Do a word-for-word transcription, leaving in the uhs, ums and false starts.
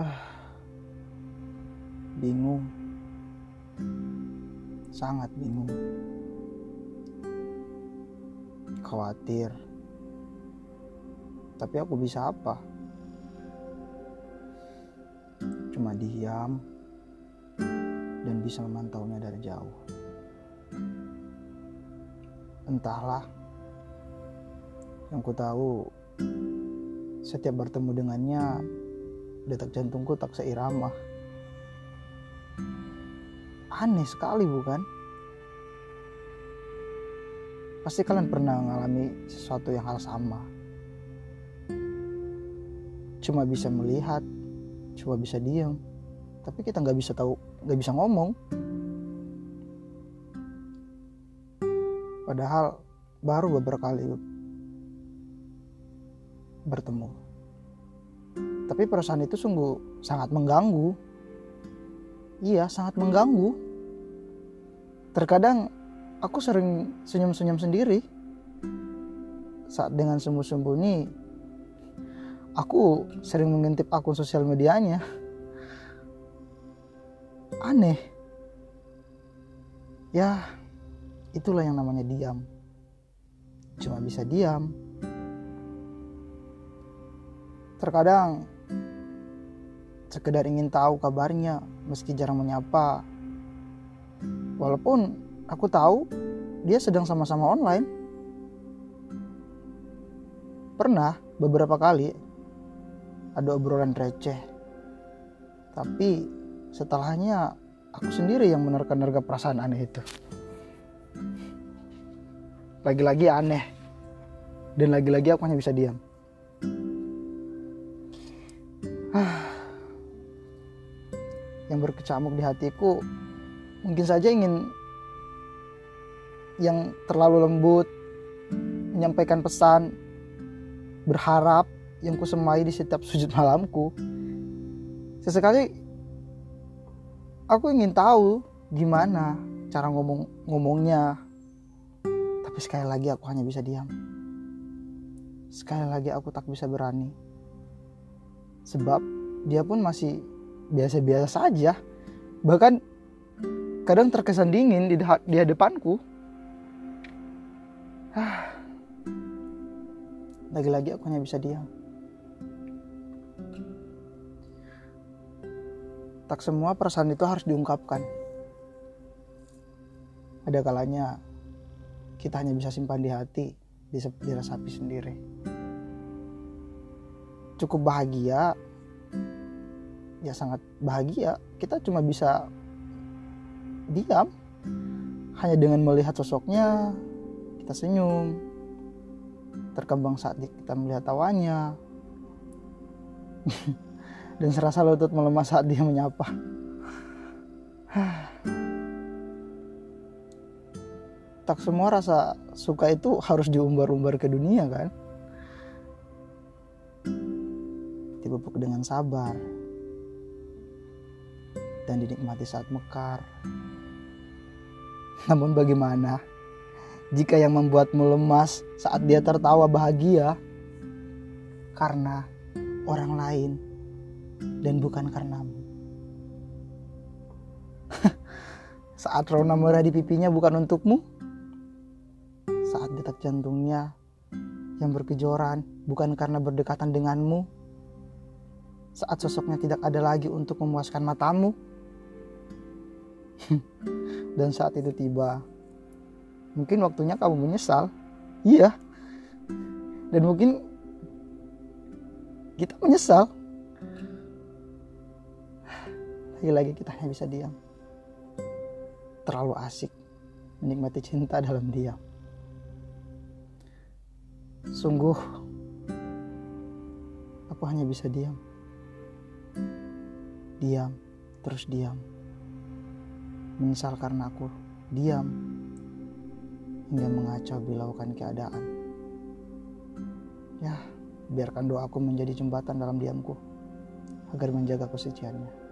Ah, bingung, sangat bingung, khawatir. Tapi aku bisa apa? Cuma diam dan bisa memantaunya dari jauh. Entahlah, yang ku tahu setiap bertemu dengannya detak jantungku tak seirama. Aneh sekali, bukan? Pasti kalian pernah mengalami sesuatu yang hal sama. Cuma bisa melihat, cuma bisa diam, tapi kita nggak bisa tahu, nggak bisa ngomong. Padahal baru beberapa kali bertemu. Tapi perasaan itu sungguh sangat mengganggu. Iya, sangat mengganggu. Terkadang aku sering senyum-senyum sendiri saat dengan sembunyi-sembunyi. Aku sering mengintip akun sosial medianya. Aneh. Ya, itulah yang namanya diam. Cuma bisa diam. Terkadang sekedar ingin tahu kabarnya meski jarang menyapa. Walaupun aku tahu dia sedang sama-sama online. Pernah beberapa kali ada obrolan receh. Tapi setelahnya aku sendiri yang menerka-nerka perasaan aneh itu. Lagi-lagi aneh. Dan lagi-lagi aku hanya bisa diam. Yang berkecamuk di hatiku mungkin saja ingin yang terlalu lembut menyampaikan pesan, berharap yang ku semai di setiap sujud malamku. Sesekali aku ingin tahu gimana cara ngomong-ngomongnya, tapi sekali lagi aku hanya bisa diam. Sekali lagi aku tak bisa berani, sebab dia pun masih biasa-biasa saja, bahkan kadang terkesan dingin di, de- di hadapanku. Lagi-lagi aku hanya bisa diam. Tak semua perasaan itu harus diungkapkan. Ada kalanya kita hanya bisa simpan di hati, dirasapi sendiri. Cukup bahagia, ya sangat bahagia. Kita cuma bisa diam. Hanya dengan melihat sosoknya kita senyum, terkembang saat kita melihat tawanya, dan serasa lutut melemah saat dia menyapa. Tak semua rasa suka itu harus diumbar-umbar ke dunia, kan? Dipupuk dengan sabar dan dinikmati saat mekar. Namun bagaimana jika yang membuatmu lemas saat dia tertawa bahagia karena orang lain dan bukan karenamu? Saat rona merah di pipinya bukan untukmu, saat detak jantungnya yang berkejoran bukan karena berdekatan denganmu, saat sosoknya tidak ada lagi untuk memuaskan matamu, dan saat itu tiba, mungkin waktunya kamu menyesal. Iya. Dan mungkin kita menyesal. Lagi-lagi kita hanya bisa diam. Terlalu asik menikmati cinta dalam diam. Sungguh aku hanya bisa diam. Diam, terus diam. Menyesal karena aku diam. Hingga mengacau bilaukan keadaan. Ya, biarkan doaku menjadi jembatan dalam diamku agar menjaga kesuciannya.